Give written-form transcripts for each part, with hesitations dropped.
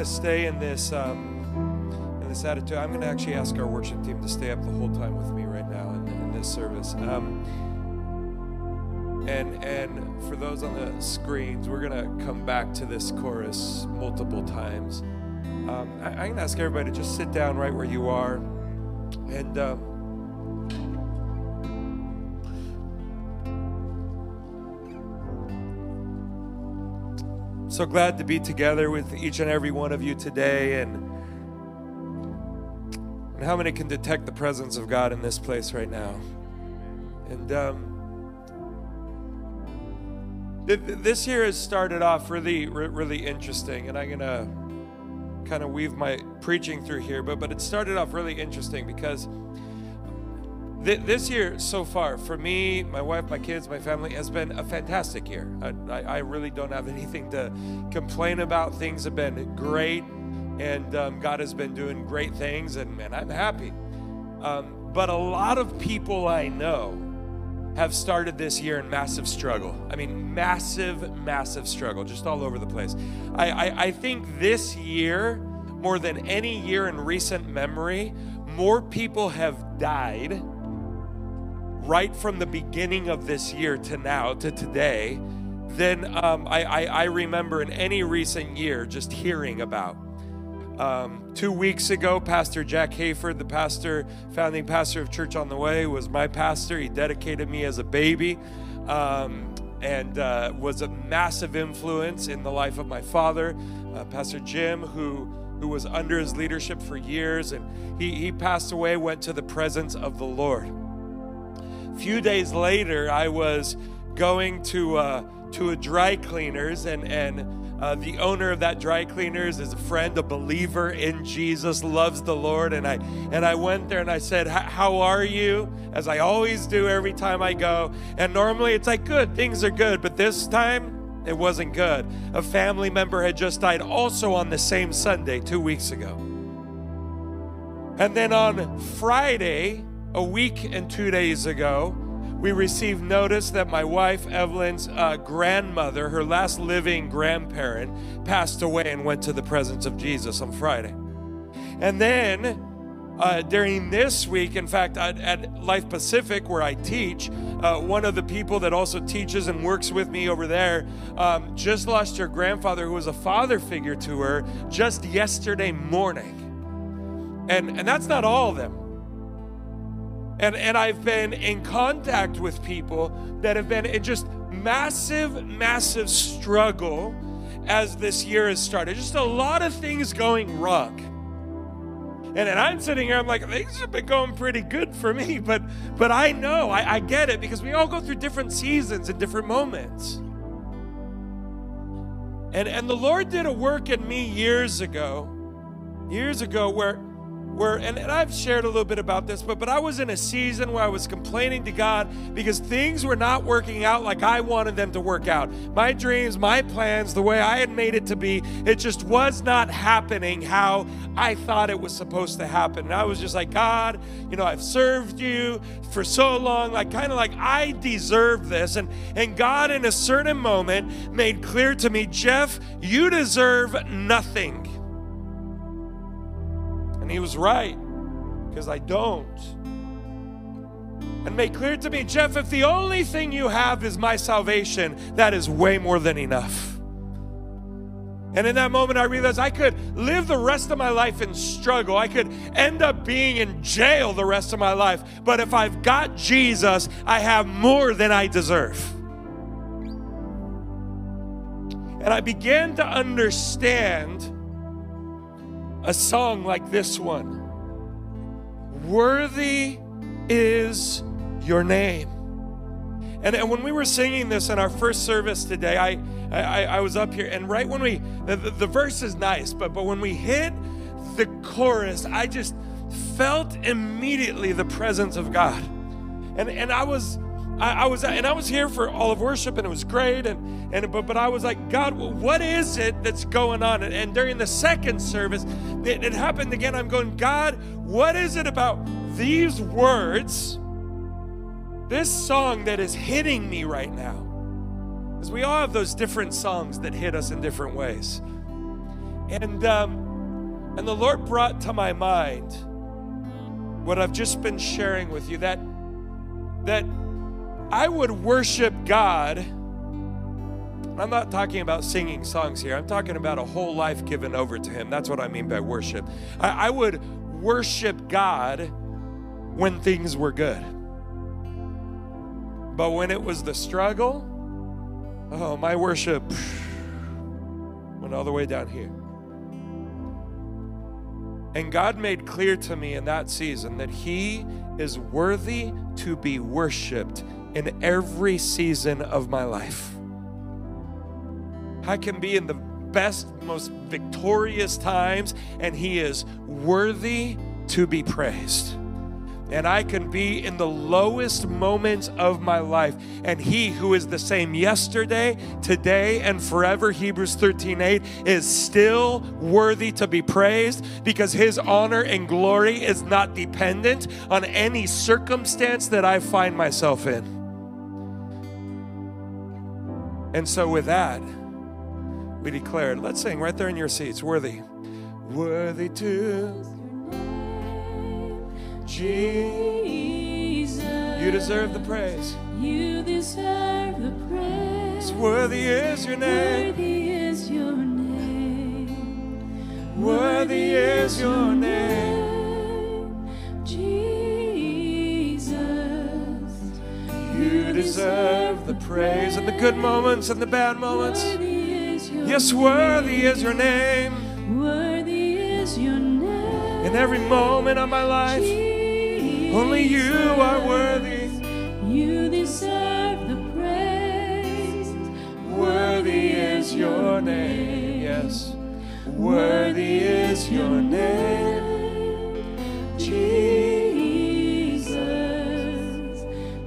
to stay in this attitude. I'm going to actually ask our worship team to stay up the whole time with me right now in this service. And for those on the screens, we're going to come back to this chorus multiple times. I'm going to ask everybody to just sit down right where you are. And so glad to be together with each and every one of you today. And how many can detect the presence of God in this place right now? And this year has started off really interesting, and I'm going to kind of weave my preaching through here, but it started off really interesting because this year so far, for me, my wife, my kids, my family, has been a fantastic year. I really don't have anything to complain about. Things have been great, and God has been doing great things, and I'm happy. But a lot of people I know have started this year in massive struggle. I mean, massive, massive struggle, just all over the place. I think this year, more than any year in recent memory, more people have died right from the beginning of this year to now, to today, than I remember in any recent year just hearing about. 2 weeks ago, Pastor Jack Hayford, the founding pastor of Church on the Way, was my pastor. He dedicated me as a baby and was a massive influence in the life of my father, Pastor Jim, who was under his leadership for years. And he passed away, went to the presence of the Lord. A few days later, I was going to a dry cleaners, and the owner of that dry cleaners is a friend, a believer in Jesus, loves the Lord, and I went there and I said, "How are you?" As I always do every time I go, and normally it's like, "Good, things are good," but this time it wasn't good. A family member had just died, also on the same Sunday 2 weeks ago. And then on Friday, a week and 2 days ago, we received notice that my wife, Evelyn's grandmother, her last living grandparent, passed away and went to the presence of Jesus on Friday. And then during this week, in fact, at Life Pacific, where I teach, one of the people that also teaches and works with me over there just lost her grandfather, who was a father figure to her, just yesterday morning. And that's not all of them. And I've been in contact with people that have been in just massive, massive struggle as this year has started. Just a lot of things going wrong. And I'm sitting here, I'm like, things have been going pretty good for me. But I know, I get it, because we all go through different seasons and different moments. And the Lord did a work in me years ago where, and I've shared a little bit about this, but I was in a season where I was complaining to God because things were not working out like I wanted them to work out. My dreams, my plans, the way I had made it to be, it just was not happening how I thought it was supposed to happen. And I was just like, God, you know, I've served you for so long, like kind of like I deserve this. And God, in a certain moment, made clear to me, Jeff, you deserve nothing. And he was right, because I don't. And made clear to me, Jeff, if the only thing you have is my salvation, that is way more than enough. And in that moment, I realized I could live the rest of my life in struggle. I could end up being in jail the rest of my life. But if I've got Jesus, I have more than I deserve. And I began to understand a song like this one, "Worthy is your name." And when we were singing this in our first service today, I was up here, and right when we, the verse is nice, but when we hit the chorus, I just felt immediately the presence of God. And I was here for all of worship, and it was great, but I was like, God, what is it that's going on? And during the second service, it happened again. I'm going, God, what is it about these words, this song that is hitting me right now? Because we all have those different songs that hit us in different ways. And the Lord brought to my mind what I've just been sharing with you, that I would worship God. I'm not talking about singing songs here. I'm talking about a whole life given over to Him. That's what I mean by worship. I would worship God when things were good. But when it was the struggle, oh, my worship went all the way down here. And God made clear to me in that season that He is worthy to be worshiped in every season of my life. I can be in the best, most victorious times, and He is worthy to be praised. And I can be in the lowest moments of my life, and He who is the same yesterday, today, and forever, Hebrews 13:8, is still worthy to be praised, because His honor and glory is not dependent on any circumstance that I find myself in. And so with that, we declared, let's sing right there in your seats, worthy. Worthy to Jesus, You deserve the praise. You deserve the praise. Worthy is Your name. Worthy is Your name. Worthy is Your name, Jesus. You deserve the praise in the good moments and the bad moments. Worthy is Your yes, worthy name. Is Your name. Worthy is Your name. In every moment of my life. Jesus, only You are worthy. You deserve the praise. Worthy is Your name. Yes. Worthy is Your name, Jesus.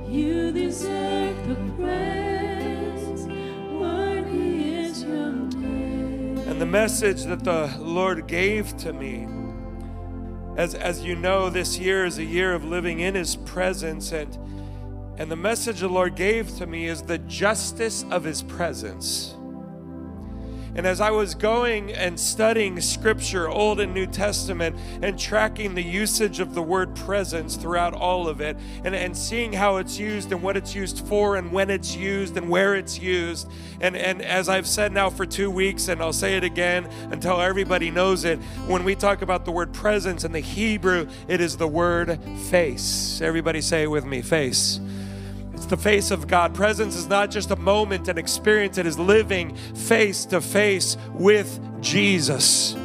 You deserve the praise. Worthy is Your name. And the message that the Lord gave to me, as you know, this year is a year of living in His presence, and the message the Lord gave to me is the justice of His presence. And as I was going and studying Scripture, Old and New Testament, and tracking the usage of the word presence throughout all of it, and seeing how it's used and what it's used for and when it's used and where it's used, and as I've said now for 2 weeks, and I'll say it again until everybody knows it, when we talk about the word presence in the Hebrew, it is the word face. Everybody say it with me, face. It's the face of God. Presence is not just a moment, an experience. It is living face to face with Jesus.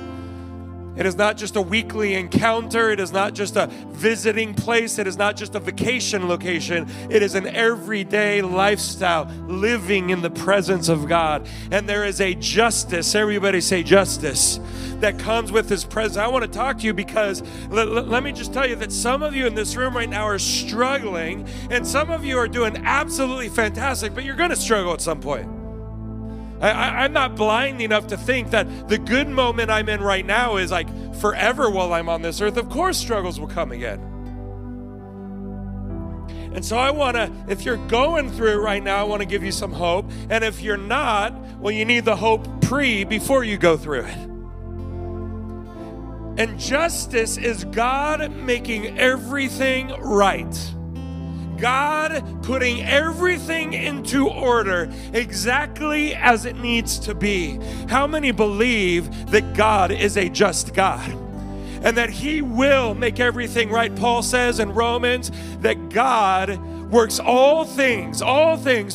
It is not just a weekly encounter. It is not just a visiting place. It is not just a vacation location. It is an everyday lifestyle, living in the presence of God. And there is a justice, everybody say justice, that comes with His presence. I want to talk to you because let me just tell you that some of you in this room right now are struggling, and some of you are doing absolutely fantastic, but you're going to struggle at some point. I'm not blind enough to think that the good moment I'm in right now is like forever while I'm on this earth. Of course, struggles will come again. And so I want to, if you're going through it right now, I want to give you some hope. And if you're not, well, you need the hope before you go through it. And justice is God making everything right. God putting everything into order exactly as it needs to be. How many believe that God is a just God and that He will make everything right? Paul says in Romans that God works all things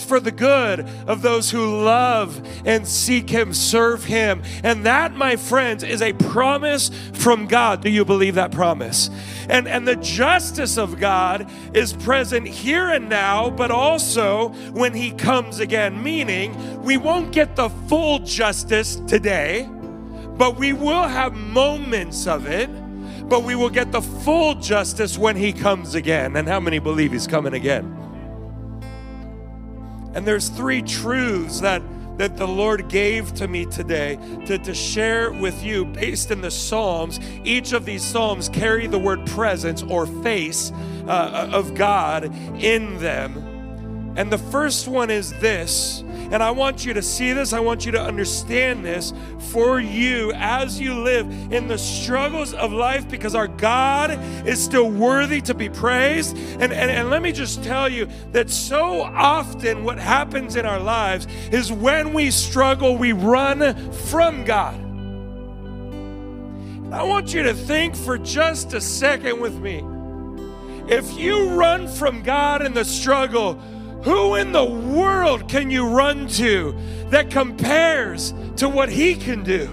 for the good of those who love and seek Him, serve Him. And that, my friends, is a promise from God. Do you believe that promise? And the justice of God is present here and now, but also when He comes again, meaning we won't get the full justice today, but we will have moments of it. But we will get the full justice when He comes again. And how many believe He's coming again? And there's three truths that the Lord gave to me today to share with you based in the Psalms. Each of these Psalms carry the word presence or face of God in them. And the first one is this, And I want you to see this. I want you to understand this for you as you live in the struggles of life, because our God is still worthy to be praised. And let me just tell you that so often what happens in our lives is when we struggle, we run from God. And I want you to think for just a second with me. If you run from God in the struggle, who in the world can you run to that compares to what He can do?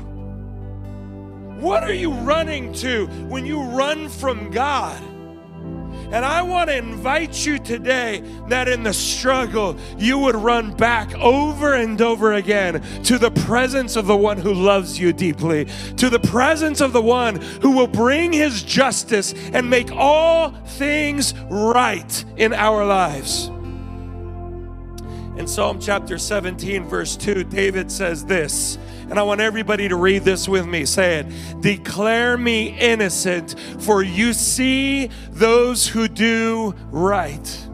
What are you running to when you run from God? And I want to invite you today that in the struggle, you would run back over and over again to the presence of the one who loves you deeply, to the presence of the one who will bring His justice and make all things right in our lives. In Psalm chapter 17, verse 2, David says this, and I want everybody to read this with me. Say it. Declare me innocent, for you see those who do right.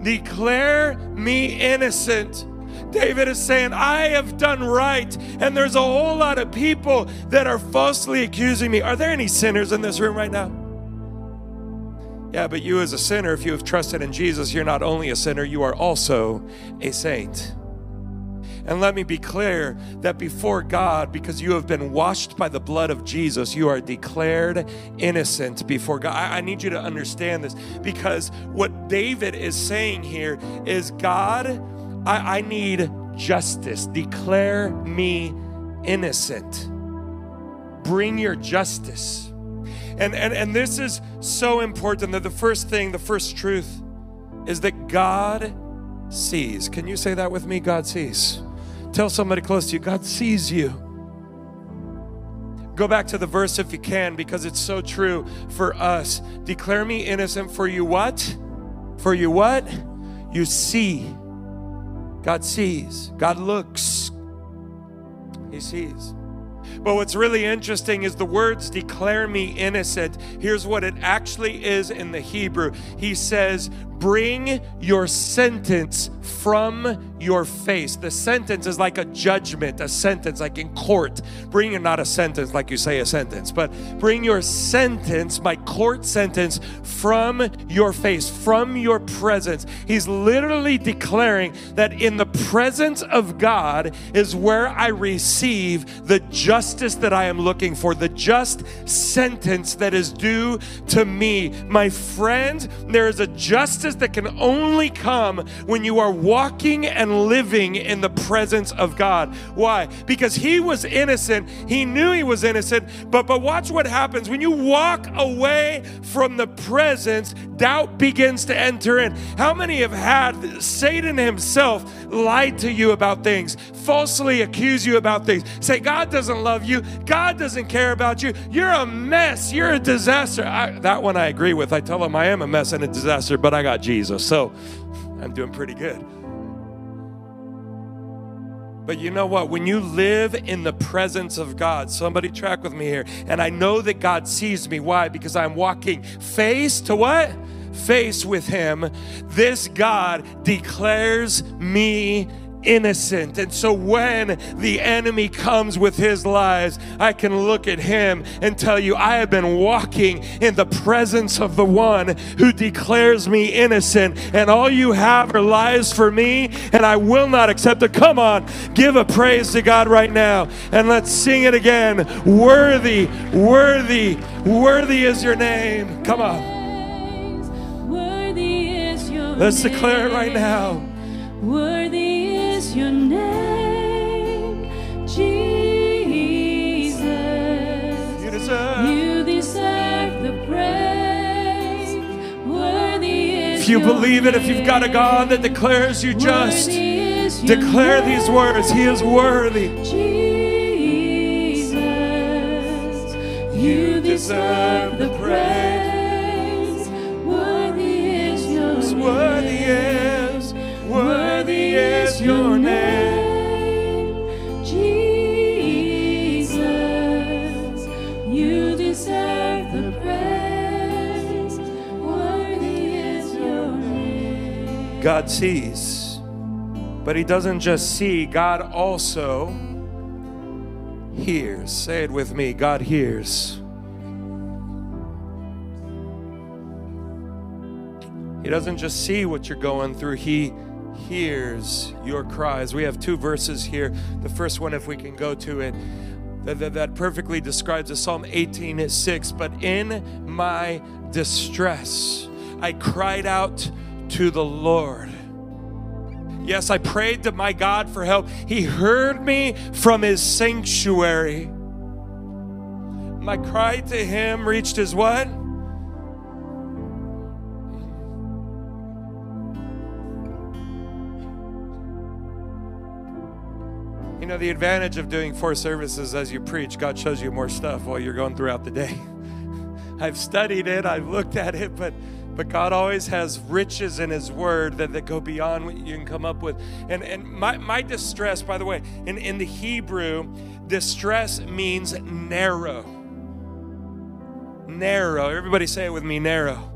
Declare me innocent. David is saying, I have done right, and there's a whole lot of people that are falsely accusing me. Are there any sinners in this room right now? Yeah, but you as a sinner, if you have trusted in Jesus, you're not only a sinner, you are also a saint. And let me be clear that before God, because you have been washed by the blood of Jesus, you are declared innocent before God. I need you to understand this, because what David is saying here is, God, I need justice. Declare me innocent. Bring your justice. And this is so important, that the first thing, the first truth is that God sees. Can you say that with me? God sees. Tell somebody close to you, God sees you. Go back to the verse if you can, because it's so true for us. Declare me innocent, for you what? For you what? You see. God sees. God looks. He sees. But what's really interesting is the words declare me innocent. Here's what it actually is in the Hebrew. He says, bring your sentence from your face. The sentence is like a judgment, a sentence like in court. Bring, not a sentence like you say a sentence, but bring your sentence, my court sentence, from your face, from your presence. He's literally declaring that in the presence of God is where I receive the justice that I am looking for, the just sentence that is due to me. My friend, there is a justice that can only come when you are walking and living in the presence of God. Why? Because he was innocent. He knew he was innocent. But watch what happens. When you walk away from the presence, doubt begins to enter in. How many have had Satan himself lie to you about things, falsely accuse you about things, say God doesn't love you, God doesn't care about you, you're a mess, you're a disaster. That one I agree with. I tell them I am a mess and a disaster, but I got Jesus, so I'm doing pretty good. But you know what? When you live in the presence of God, somebody track with me here, and I know that God sees me. Why? Because I'm walking face to what? Face with Him. This God declares me innocent. And so when the enemy comes with his lies, I can look at him and tell you, I have been walking in the presence of the one who declares me innocent, and all you have are lies for me, and I will not accept it. Come on, give a praise to God right now, and let's sing it again. Worthy, worthy, worthy is your name. Come on. Let's declare it right now. Worthy is your name, Jesus. You deserve the praise. Worthy is if you believe it, if you've got a God that declares you just, declare these words. He is worthy. Jesus, you deserve the praise. Worthy is your name. Worthy is. Worthy is your name, Jesus. You deserve the praise. Worthy is your name. God sees. But he doesn't just see, God also hears. Say it with me, God hears. He doesn't just see what you're going through, he hears your cries. We have two verses here. The first one, if we can go to it, that perfectly describes it. Psalm 18, 6, but in my distress, I cried out to the Lord. Yes, I prayed to my God for help. He heard me from his sanctuary. My cry to him reached his what? You know, the advantage of doing four services as you preach, God shows you more stuff while you're going throughout the day. I've studied it, I've looked at it, but God always has riches in his word that go beyond what you can come up with. And my distress, by the way, in the Hebrew, distress means narrow. Narrow. Everybody say it with me, narrow.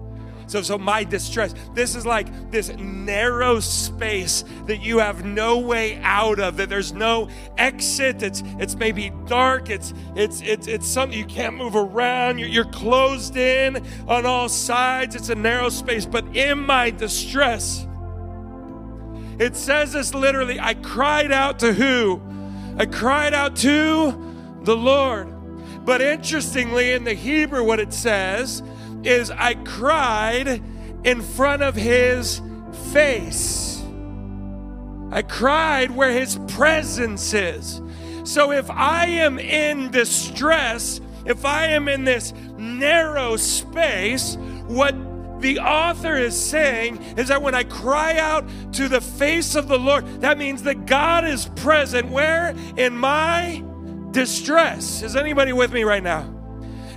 So my distress, this is like this narrow space that you have no way out of, that there's no exit. It's maybe dark. It's something you can't move around. You're closed in on all sides. It's a narrow space. But in my distress, it says this literally, I cried out to who? I cried out to the Lord. But interestingly, in the Hebrew, what it says is I cried in front of his face. I cried where his presence is. So if I am in distress, if I am in this narrow space, what the author is saying is that when I cry out to the face of the Lord, that means that God is present. Where? In my distress. Is anybody with me right now?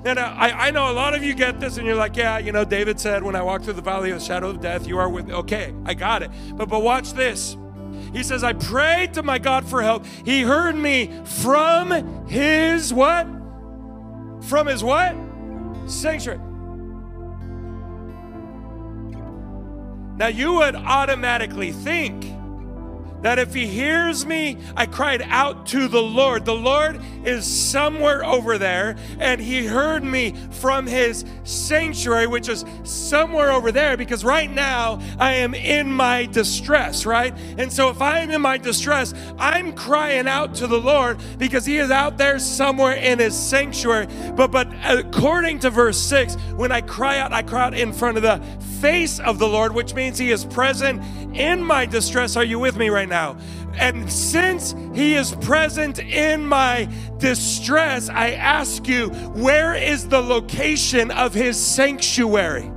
And I know a lot of you get this and you're like, yeah, you know, David said, when I walk through the valley of the shadow of death, you are with me. Okay, I got it. But watch this. He says, I prayed to my God for help. He heard me from his what? From his what? Sanctuary. Now you would automatically think that if he hears me, I cried out to the Lord. The Lord is somewhere over there, and he heard me from his sanctuary, which is somewhere over there, because right now I am in my distress, right? And so if I am in my distress, I'm crying out to the Lord because he is out there somewhere in his sanctuary. But according to verse 6, when I cry out in front of the face of the Lord, which means he is present in my distress. Are you with me right now? And since he is present in my distress, I ask you, where is the location of his sanctuary?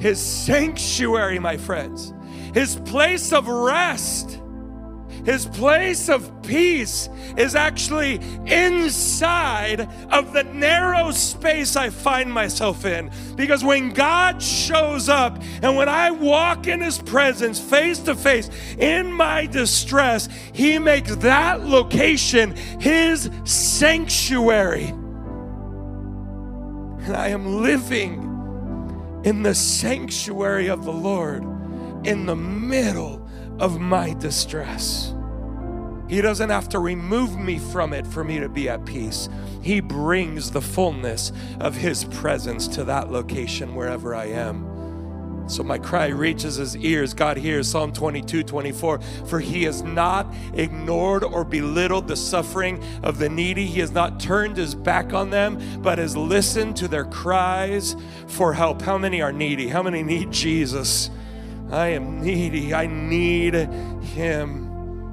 His sanctuary, my friends, his place of rest, his place of peace is actually inside of the narrow space I find myself in. Because when God shows up and when I walk in his presence face to face in my distress, he makes that location his sanctuary. And I am living in the sanctuary of the Lord in the middle of my distress. He doesn't have to remove me from it for me to be at peace. He brings the fullness of his presence to that location wherever I am. So my cry reaches his ears. God hears. Psalm 22, 24. For he has not ignored or belittled the suffering of the needy. He has not turned his back on them, but has listened to their cries for help. How many are needy? How many need Jesus? I am needy. I need him.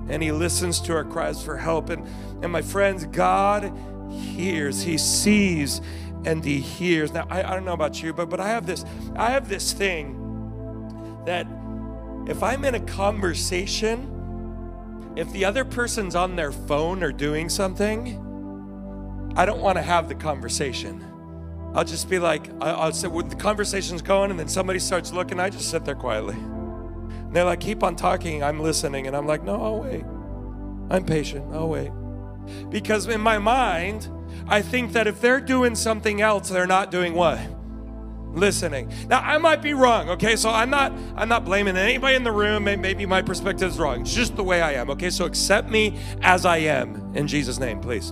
And he listens to our cries for help. And my friends, God hears. He sees and he hears. Now, I don't know about you, but I have this thing that if I'm in a conversation, if the other person's on their phone or doing something, I don't want to have the conversation. I'll just be like, I'll say, well, the conversation's going, and then somebody starts looking. I just sit there quietly. And they're like, keep on talking. I'm listening. And I'm like, no, I'll wait. I'm patient. I'll wait. Because in my mind, I think that if they're doing something else, they're not doing what? listening. Now, I might be wrong, okay? So I'm not blaming anybody in the room. Maybe my perspective is wrong. It's just the way I am, okay? So accept me as I am in Jesus' name, please.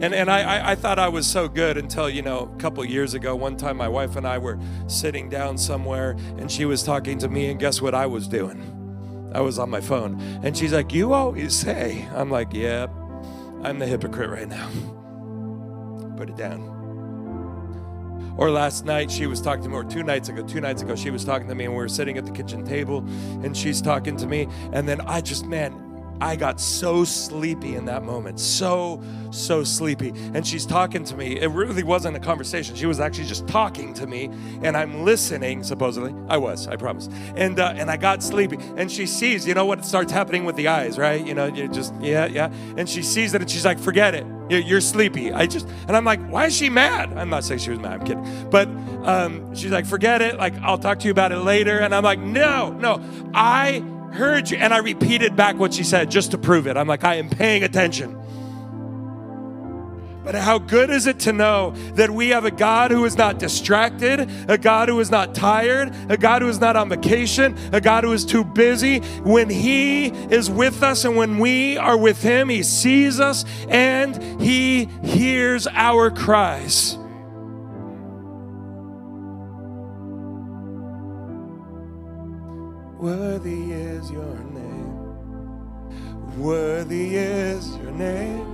And I thought I was so good until, you know, a couple years ago, one time my wife and I were sitting down somewhere, and she was talking to me, and guess what I was doing? I was on my phone. And she's like, you always say. I'm like, yep, I'm the hypocrite right now. Put it down. Or last night she was talking to me, or two nights ago, she was talking to me, and we were sitting at the kitchen table, and she's talking to me, and then I just, I got so sleepy in that moment, so sleepy. And she's talking to me. It really wasn't a conversation. She was actually just talking to me, and I'm listening, supposedly. I promise. And I got sleepy. And she sees, you know what starts happening with the eyes, right? You know, you just, yeah. And she sees it, and she's like, forget it. You're sleepy. And I'm like, why is she mad? I'm not saying she was mad. I'm kidding. But she's like, forget it. Like, I'll talk to you about it later. And I'm like, no. I heard you. And I repeated back what she said just to prove it. I'm like, I am paying attention. But how good is it to know that we have a God who is not distracted, a God who is not tired, a God who is not on vacation, a God who is too busy. When He is with us and when we are with Him, He sees us and He hears our cries. Worthy is your name. Worthy is your name.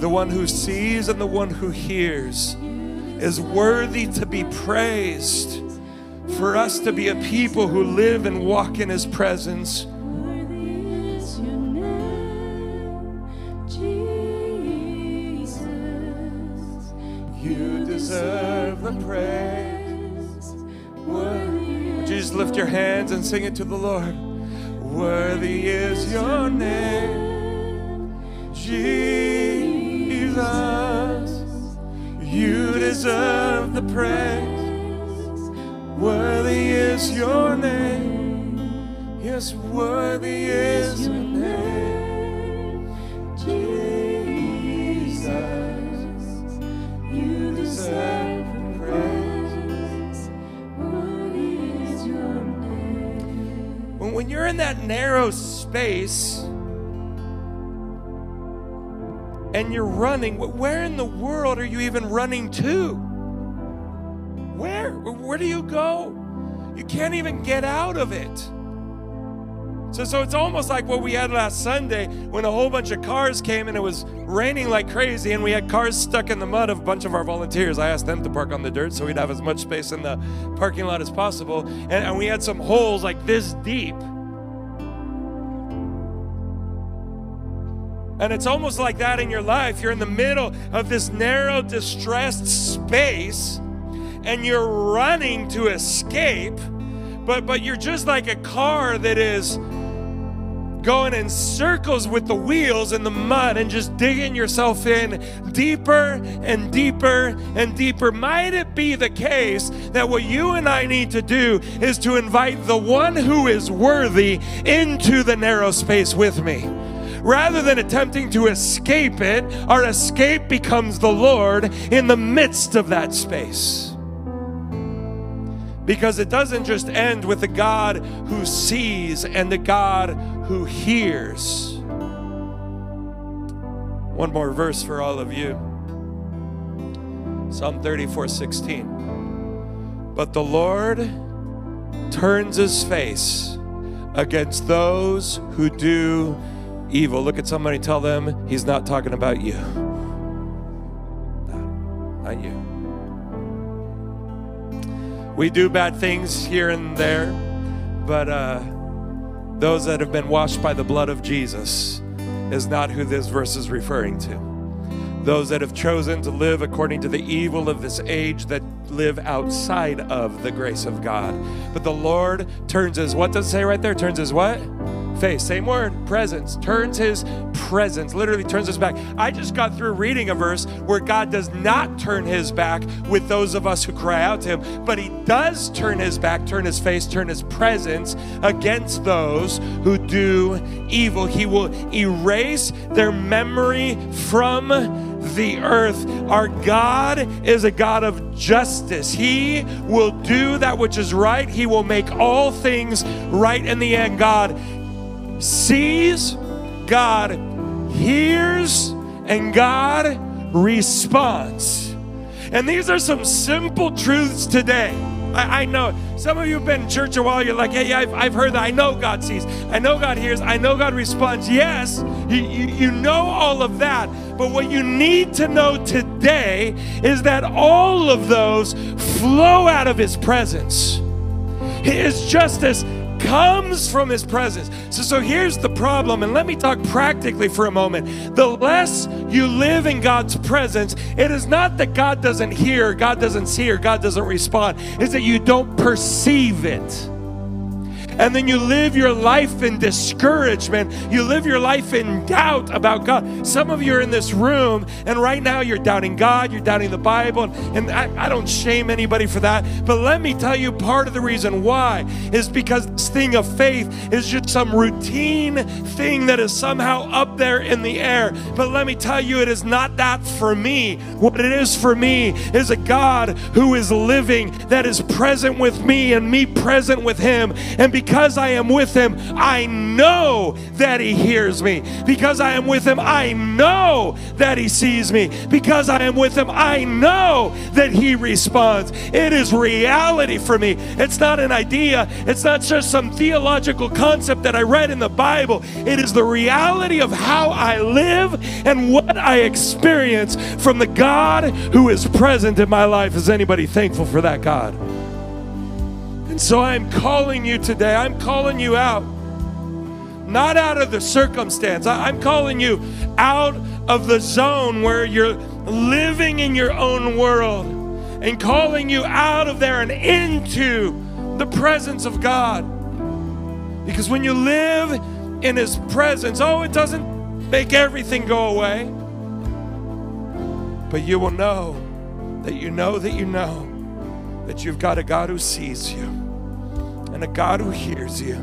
The one who sees and the one who hears is worthy to be praised, for us to be a people who live and walk in His presence. You deserve the praise. Would you just lift your hands and sing it to the Lord? Worthy is your name, Jesus. You deserve the praise. Worthy is your name. Yes, worthy is your name, Jesus. You deserve the praise. Worthy is your name. When you're in that narrow space and you're running, where in the world are you even running to? Where do you go? You can't even get out of it. So it's almost like what we had last Sunday when a whole bunch of cars came and it was raining like crazy, and we had cars stuck in the mud of a bunch of our volunteers. I asked them to park on the dirt so we'd have as much space in the parking lot as possible. And we had some holes like this deep. And it's almost like that in your life. You're in the middle of this narrow, distressed space, and you're running to escape, but you're just like a car that is going in circles with the wheels in the mud and just digging yourself in deeper and deeper and deeper. Might it be the case that what you and I need to do is to invite the one who is worthy into the narrow space with me? Rather than attempting to escape it, our escape becomes the Lord in the midst of that space. Because it doesn't just end with a God who sees and a God who hears. One more verse for all of you. Psalm 34:16. But the Lord turns His face against those who do evil. Look at somebody, tell them, He's not talking about you. Not you. We do bad things here and there, but those that have been washed by the blood of Jesus is not who this verse is referring to. Those that have chosen to live according to the evil of this age, that live outside of the grace of God. But the Lord turns His, what does it say right there? Turns His what? Face, same word, presence, turns his presence, literally turns his back. I just got through reading a verse where God does not turn his back with those of us who cry out to him, but he does turn his back, turn his face, turn his presence against those who do evil. He will erase their memory from the earth. Our God is a God of justice. He will do that which is right. He will make all things right in the end. God sees, God hears, and God responds. And these are some simple truths today. I know some of you have been in church a while. You're like, hey, yeah, I've heard that. I know God sees. I know God hears. I know God responds. Yes, you know all of that. But what you need to know today is that all of those flow out of his presence. His justice comes from his presence. So here's the problem, and let me talk practically for a moment. The less you live in God's presence, it is not that God doesn't hear, God doesn't see, or God doesn't respond. It's that you don't perceive it. And then you live your life in discouragement. You live your life in doubt about God. Some of you are in this room, and right now you're doubting God, you're doubting the Bible, and I don't shame anybody for that. But let me tell you, part of the reason why is because this thing of faith is just some routine thing that is somehow up there in the air. But let me tell you, it is not that for me. What it is for me is a God who is living, that is present with me, and me present with him. And because I am with him, I know that he hears me. Because I am with him, I know that he sees me. Because I am with him, I know that he responds. It is reality for me. It's not an idea. It's not just some theological concept that I read in the Bible. It is the reality of how I live and what I experience from the God who is present in my life. Is anybody thankful for that God? So I'm calling you today. I'm calling you out, not out of the circumstance. I'm calling you out of the zone where you're living in your own world, and calling you out of there and into the presence of God. Because when you live in his presence, oh, it doesn't make everything go away, but you will know that you know that you know that you've got a God who sees you, and a God who hears you,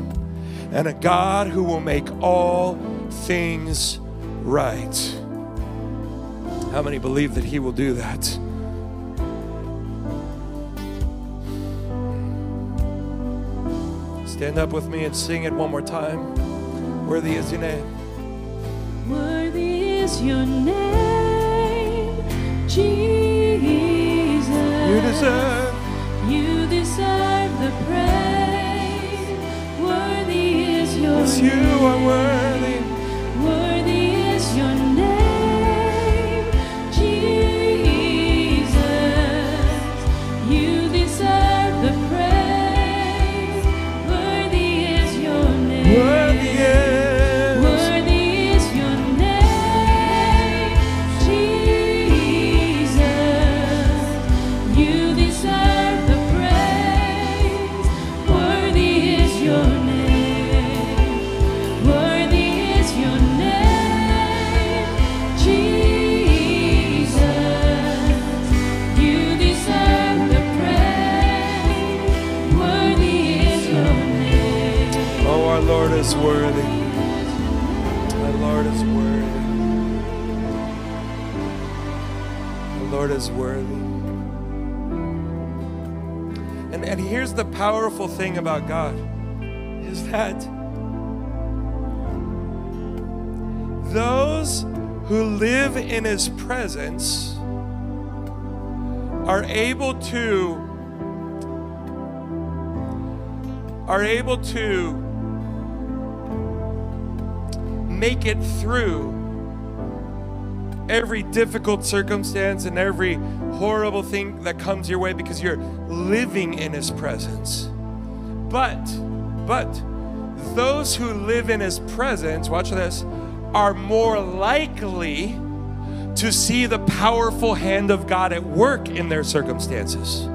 and a God who will make all things right. How many believe that he will do that? Stand up with me and sing it one more time. Worthy is your name. Worthy is your name, Jesus. You deserve. You deserve the praise. Worthy is your name. Yes, you are worthy. Worthy is your name, Jesus. You deserve the praise. Worthy is your name. Worthy is. Worthy. My Lord is worthy. The Lord is worthy. And here's the powerful thing about God, is that those who live in his presence are able to make it through every difficult circumstance and every horrible thing that comes your way, because you're living in his presence. But those who live in his presence, watch this, are more likely to see the powerful hand of God at work in their circumstances.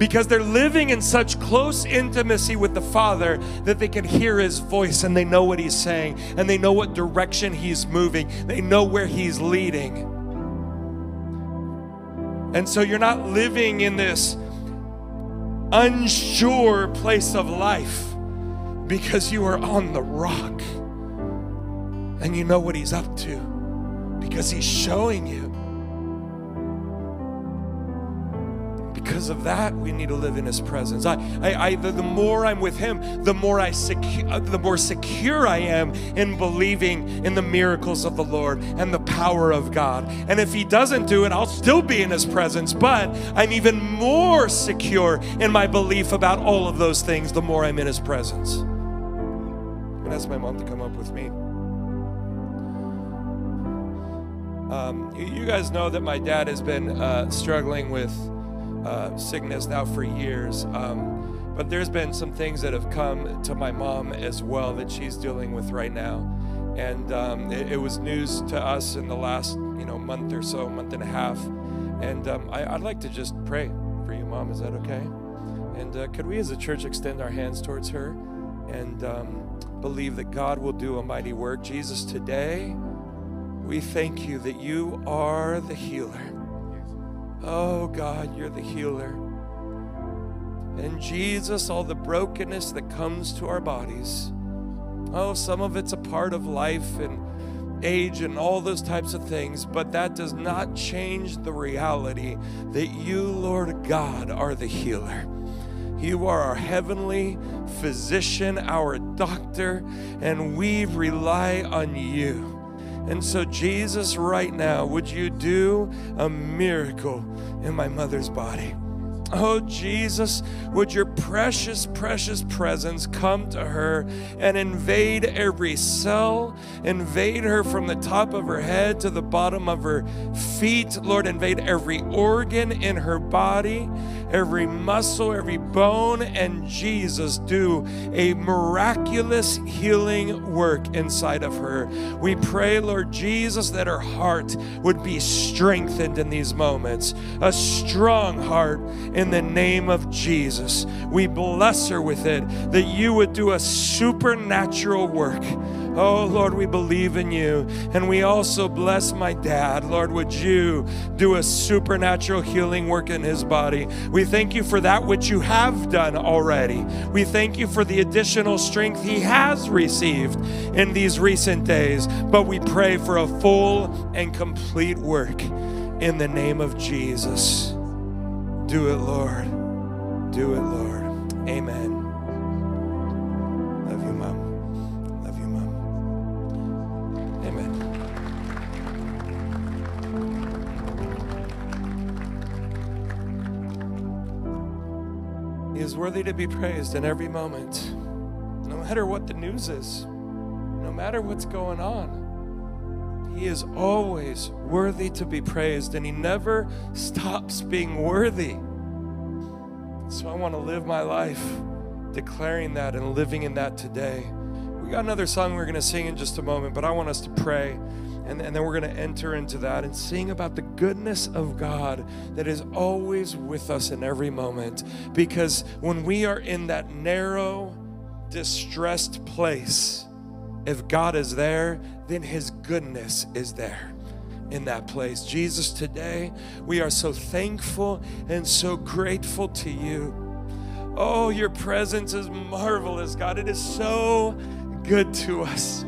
because they're living in such close intimacy with the Father that they can hear His voice and they know what He's saying and they know what direction He's moving. They know where He's leading. And so you're not living in this unsure place of life because you are on the rock and you know what He's up to because He's showing you. Because of that, we need to live in His presence. The more I'm with Him, the more secure I am in believing in the miracles of the Lord and the power of God. And if He doesn't do it, I'll still be in His presence, but I'm even more secure in my belief about all of those things the more I'm in His presence. I'm gonna ask my mom to come up with me. You guys know that my dad has been struggling with sickness now for years, but there's been some things that have come to my mom as well that she's dealing with right now, and it was news to us in the last month or so, month and a half, and I'd like to just pray for you, Mom. Is that okay? And could we as a church extend our hands towards her and believe that God will do a mighty work? Jesus, today we thank You that You are the healer. Oh God, You're the healer. And Jesus, all the brokenness that comes to our bodies, some of it's a part of life and age and all those types of things, but that does not change the reality that You, Lord God, are the healer. You are our heavenly physician, our doctor, and we rely on You. And so, Jesus, right now, would You do a miracle in my mother's body? Oh, Jesus, would Your precious, precious presence come to her and invade every cell, invade her from the top of her head to the bottom of her feet. Lord, invade every organ in her body, every muscle, every bone, and Jesus, do a miraculous healing work inside of her. We pray, Lord Jesus, that her heart would be strengthened in these moments, a strong heart. In the name of Jesus, we bless her with it, that You would do a supernatural work. Oh, Lord, we believe in You. And we also bless my dad. Lord, would You do a supernatural healing work in his body. We thank You for that which You have done already. We thank You for the additional strength he has received in these recent days. But we pray for a full and complete work in the name of Jesus. Do it, Lord. Do it, Lord. Amen. Love you, Mom. Love you, Mom. Amen. He is worthy to be praised in every moment, no matter what the news is, no matter what's going on. He is always worthy to be praised, and He never stops being worthy. So I want to live my life declaring that and living in that today. We got another song we're going to sing in just a moment, but I want us to pray, and then we're going to enter into that and sing about the goodness of God that is always with us in every moment. Because when we are in that narrow, distressed place, if God is there, then His goodness is there in that place. Jesus, today we are so thankful and so grateful to You. Oh, Your presence is marvelous, God. It is so good to us.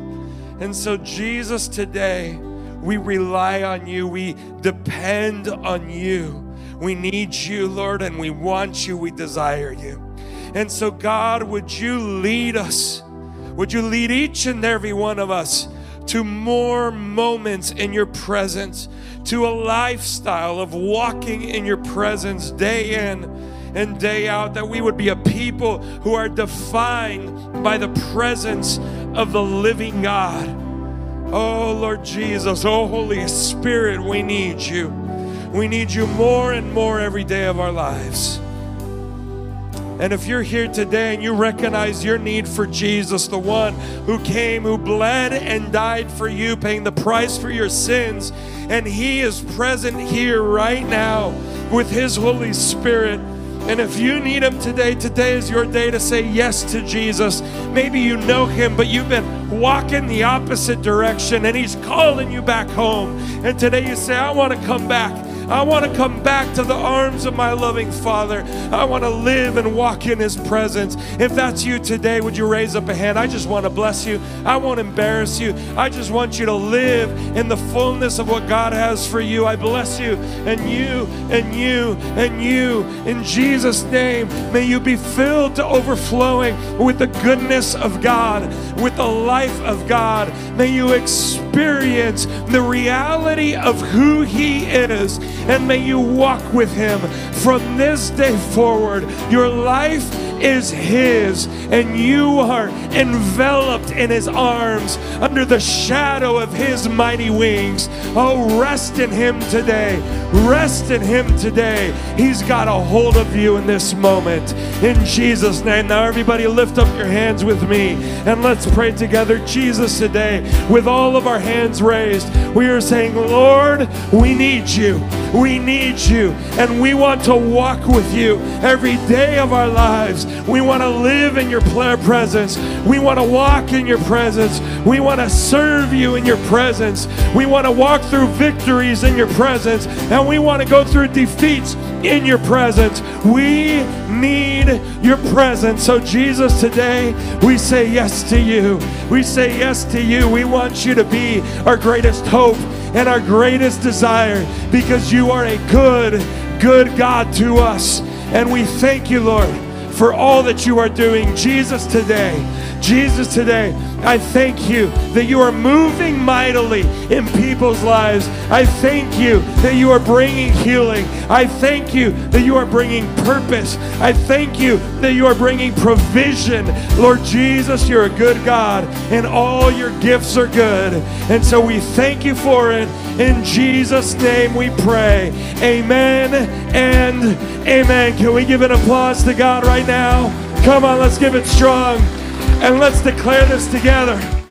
And so, Jesus, today we rely on You. We depend on You. We need You, Lord, and we want You. We desire You. And so, God, would You lead us? Would You lead each and every one of us to more moments in Your presence, to a lifestyle of walking in Your presence day in and day out, that we would be a people who are defined by the presence of the living God. Oh, Lord Jesus, oh, Holy Spirit, we need You. We need You more and more every day of our lives. And if you're here today and you recognize your need for Jesus, the one who came, who bled and died for you, paying the price for your sins, and He is present here right now with His Holy Spirit, And if you need Him today, today is your day to say yes to Jesus. Maybe you know Him, but you've been walking the opposite direction, and He's calling you back home. And today you say, I want to come back. I want to come back to the arms of my loving Father. I want to live and walk in His presence. If that's you today, would you raise up a hand? I just want to bless you. I won't embarrass you. I just want you to live in the fullness of what God has for you. I bless you and you and you and you. In Jesus' name, may you be filled to overflowing with the goodness of God, with the life of God. May you experience the reality of who He is. And may you walk with Him from this day forward. Your life is His, and you are enveloped in His arms under the shadow of His mighty wings. Oh, rest in Him today. Rest in Him today. He's got a hold of you in this moment. In Jesus' name. Now everybody lift up your hands with me, and let's pray together. Jesus, today, with all of our hands raised, we are saying, Lord, we need You. We need You, and we want to walk with You every day of our lives. We want to live in Your presence. We want to walk in Your presence. We want to serve You in Your presence. We want to walk through victories in Your presence, and we want to go through defeats in Your presence. We need Your presence. So Jesus, today we say yes to You. We say yes to You. We want You to be our greatest hope and our greatest desire, because You are a good, good God to us. And we thank You, Lord, for all that You are doing. Jesus, today, Jesus, today, I thank You that You are moving mightily in people's lives. I thank You that You are bringing healing. I thank You that You are bringing purpose. I thank You that You are bringing provision. Lord Jesus, You're a good God, and all Your gifts are good. And so we thank You for it. In Jesus' name we pray. Amen and amen. Can we give an applause to God right now? Come on, let's give it strong. And let's declare this together.